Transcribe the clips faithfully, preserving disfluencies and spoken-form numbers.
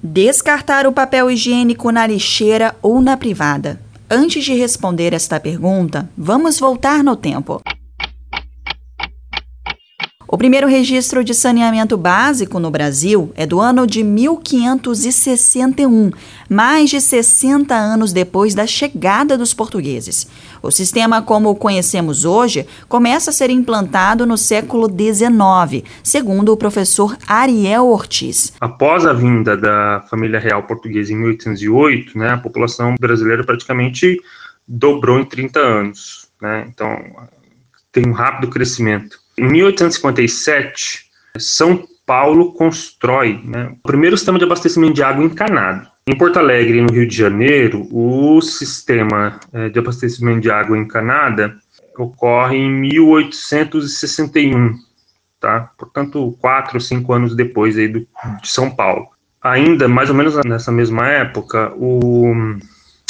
Descartar o papel higiênico na lixeira ou na privada? Antes de responder esta pergunta, vamos voltar no tempo. O primeiro registro de saneamento básico no Brasil é do ano de mil quinhentos e sessenta e um, mais de sessenta anos depois da chegada dos portugueses. O sistema como o conhecemos hoje começa a ser implantado no século dezenove, segundo o professor Ariel Ortiz. Após a vinda da família real portuguesa em mil oitocentos e oito, né, a população brasileira praticamente dobrou em trinta anos, né? Então tem um rápido crescimento. Em mil oitocentos e cinquenta e sete, São Paulo constrói, né, o primeiro sistema de abastecimento de água encanado. Em Porto Alegre, no Rio de Janeiro, o sistema de abastecimento de água encanada ocorre em mil oitocentos e sessenta e um, tá? Portanto, quatro ou cinco anos depois aí do, de São Paulo. Ainda, mais ou menos nessa mesma época, o,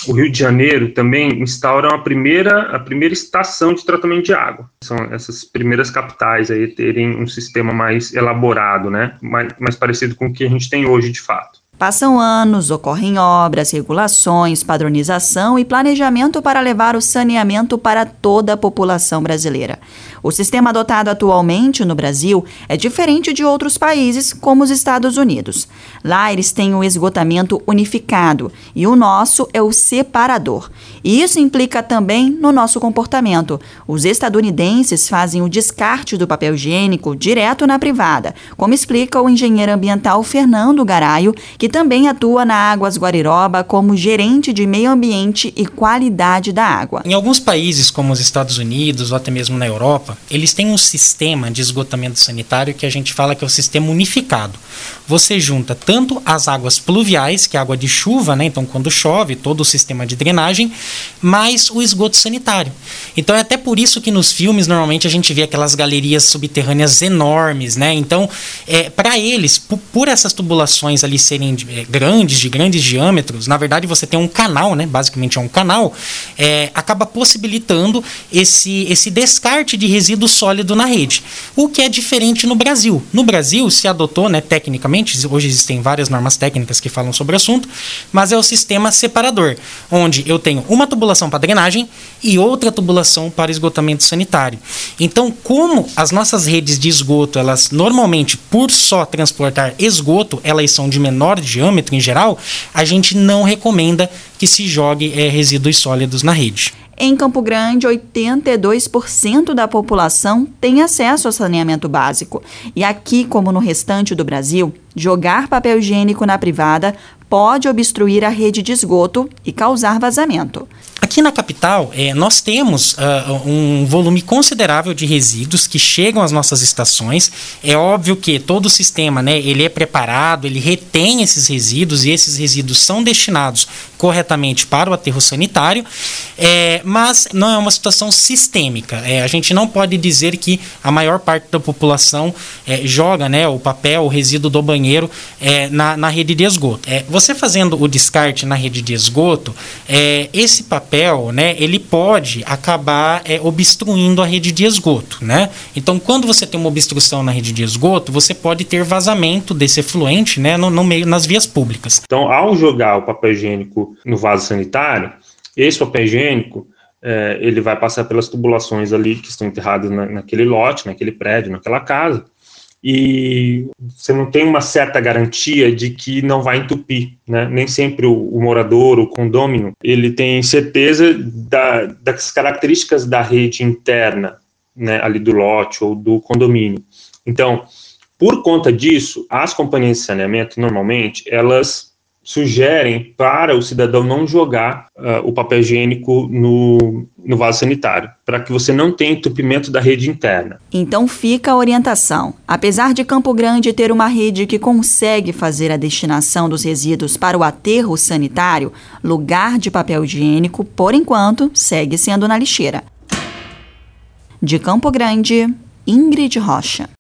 o Rio de Janeiro também instaura a primeira, a primeira estação de tratamento de água. São essas primeiras capitais aí terem um sistema mais elaborado, né? mais, mais parecido com o que a gente tem hoje de fato. Passam anos, ocorrem obras, regulações, padronização e planejamento para levar o saneamento para toda a população brasileira. O sistema adotado atualmente no Brasil é diferente de outros países, como os Estados Unidos. Lá eles têm o esgotamento unificado e o nosso é o separador. E isso implica também no nosso comportamento. Os estadunidenses fazem o descarte do papel higiênico direto na privada, como explica o engenheiro ambiental Fernando Garaio, que também atua na Águas Guariroba como gerente de meio ambiente e qualidade da água. Em alguns países, como os Estados Unidos ou até mesmo na Europa, eles têm um sistema de esgotamento sanitário que a gente fala que é o sistema unificado. Você junta tanto as águas pluviais, que é água de chuva, né? Então quando chove, todo o sistema de drenagem, mais o esgoto sanitário. Então é até por isso que nos filmes normalmente a gente vê aquelas galerias subterrâneas enormes, né? Então, é, para eles, por, por essas tubulações ali serem grandes, de grandes diâmetros, na verdade você tem um canal, né? Basicamente é um canal, é, acaba possibilitando esse, esse descarte de resíduo sólido na rede, o que é diferente no Brasil. No Brasil se adotou, né, tecnicamente, hoje existem várias normas técnicas que falam sobre o assunto, mas é o sistema separador, onde eu tenho uma tubulação para drenagem e outra tubulação para esgotamento sanitário. Então, como as nossas redes de esgoto, elas normalmente, por só transportar esgoto, elas são de menor menor diâmetro em geral, a gente não recomenda que se jogue é, resíduos sólidos na rede. Em Campo Grande, oitenta e dois por cento da população tem acesso ao saneamento básico. E aqui, como no restante do Brasil, jogar papel higiênico na privada pode obstruir a rede de esgoto e causar vazamento. Aqui na capital, é, nós temos uh, um volume considerável de resíduos que chegam às nossas estações. É óbvio que todo o sistema, né, ele é preparado, ele retém esses resíduos e esses resíduos são destinados corretamente para o aterro sanitário, é, mas não é uma situação sistêmica. É, a gente não pode dizer que a maior parte da população é, joga, né, o papel, o resíduo do banheiro é, na, na rede de esgoto. É, você fazendo o descarte na rede de esgoto, é, esse papel, né, ele pode acabar é, obstruindo a rede de esgoto, né? Então, quando você tem uma obstrução na rede de esgoto, você pode ter vazamento desse efluente, né, no, no meio, nas vias públicas. Então, ao jogar o papel higiênico no vaso sanitário, esse papel higiênico é, ele vai passar pelas tubulações ali que estão enterradas na, naquele lote, naquele prédio, naquela casa, e você não tem uma certa garantia de que não vai entupir, né? Nem sempre o, o morador, o condômino, ele tem certeza da, das características da rede interna, né, ali do lote ou do condomínio. Então, por conta disso, as companhias de saneamento, normalmente, elas sugerem para o cidadão não jogar uh, o papel higiênico no, no vaso sanitário, para que você não tenha entupimento da rede interna. Então fica a orientação. Apesar de Campo Grande ter uma rede que consegue fazer a destinação dos resíduos para o aterro sanitário, lugar de papel higiênico, por enquanto, segue sendo na lixeira. De Campo Grande, Ingrid Rocha.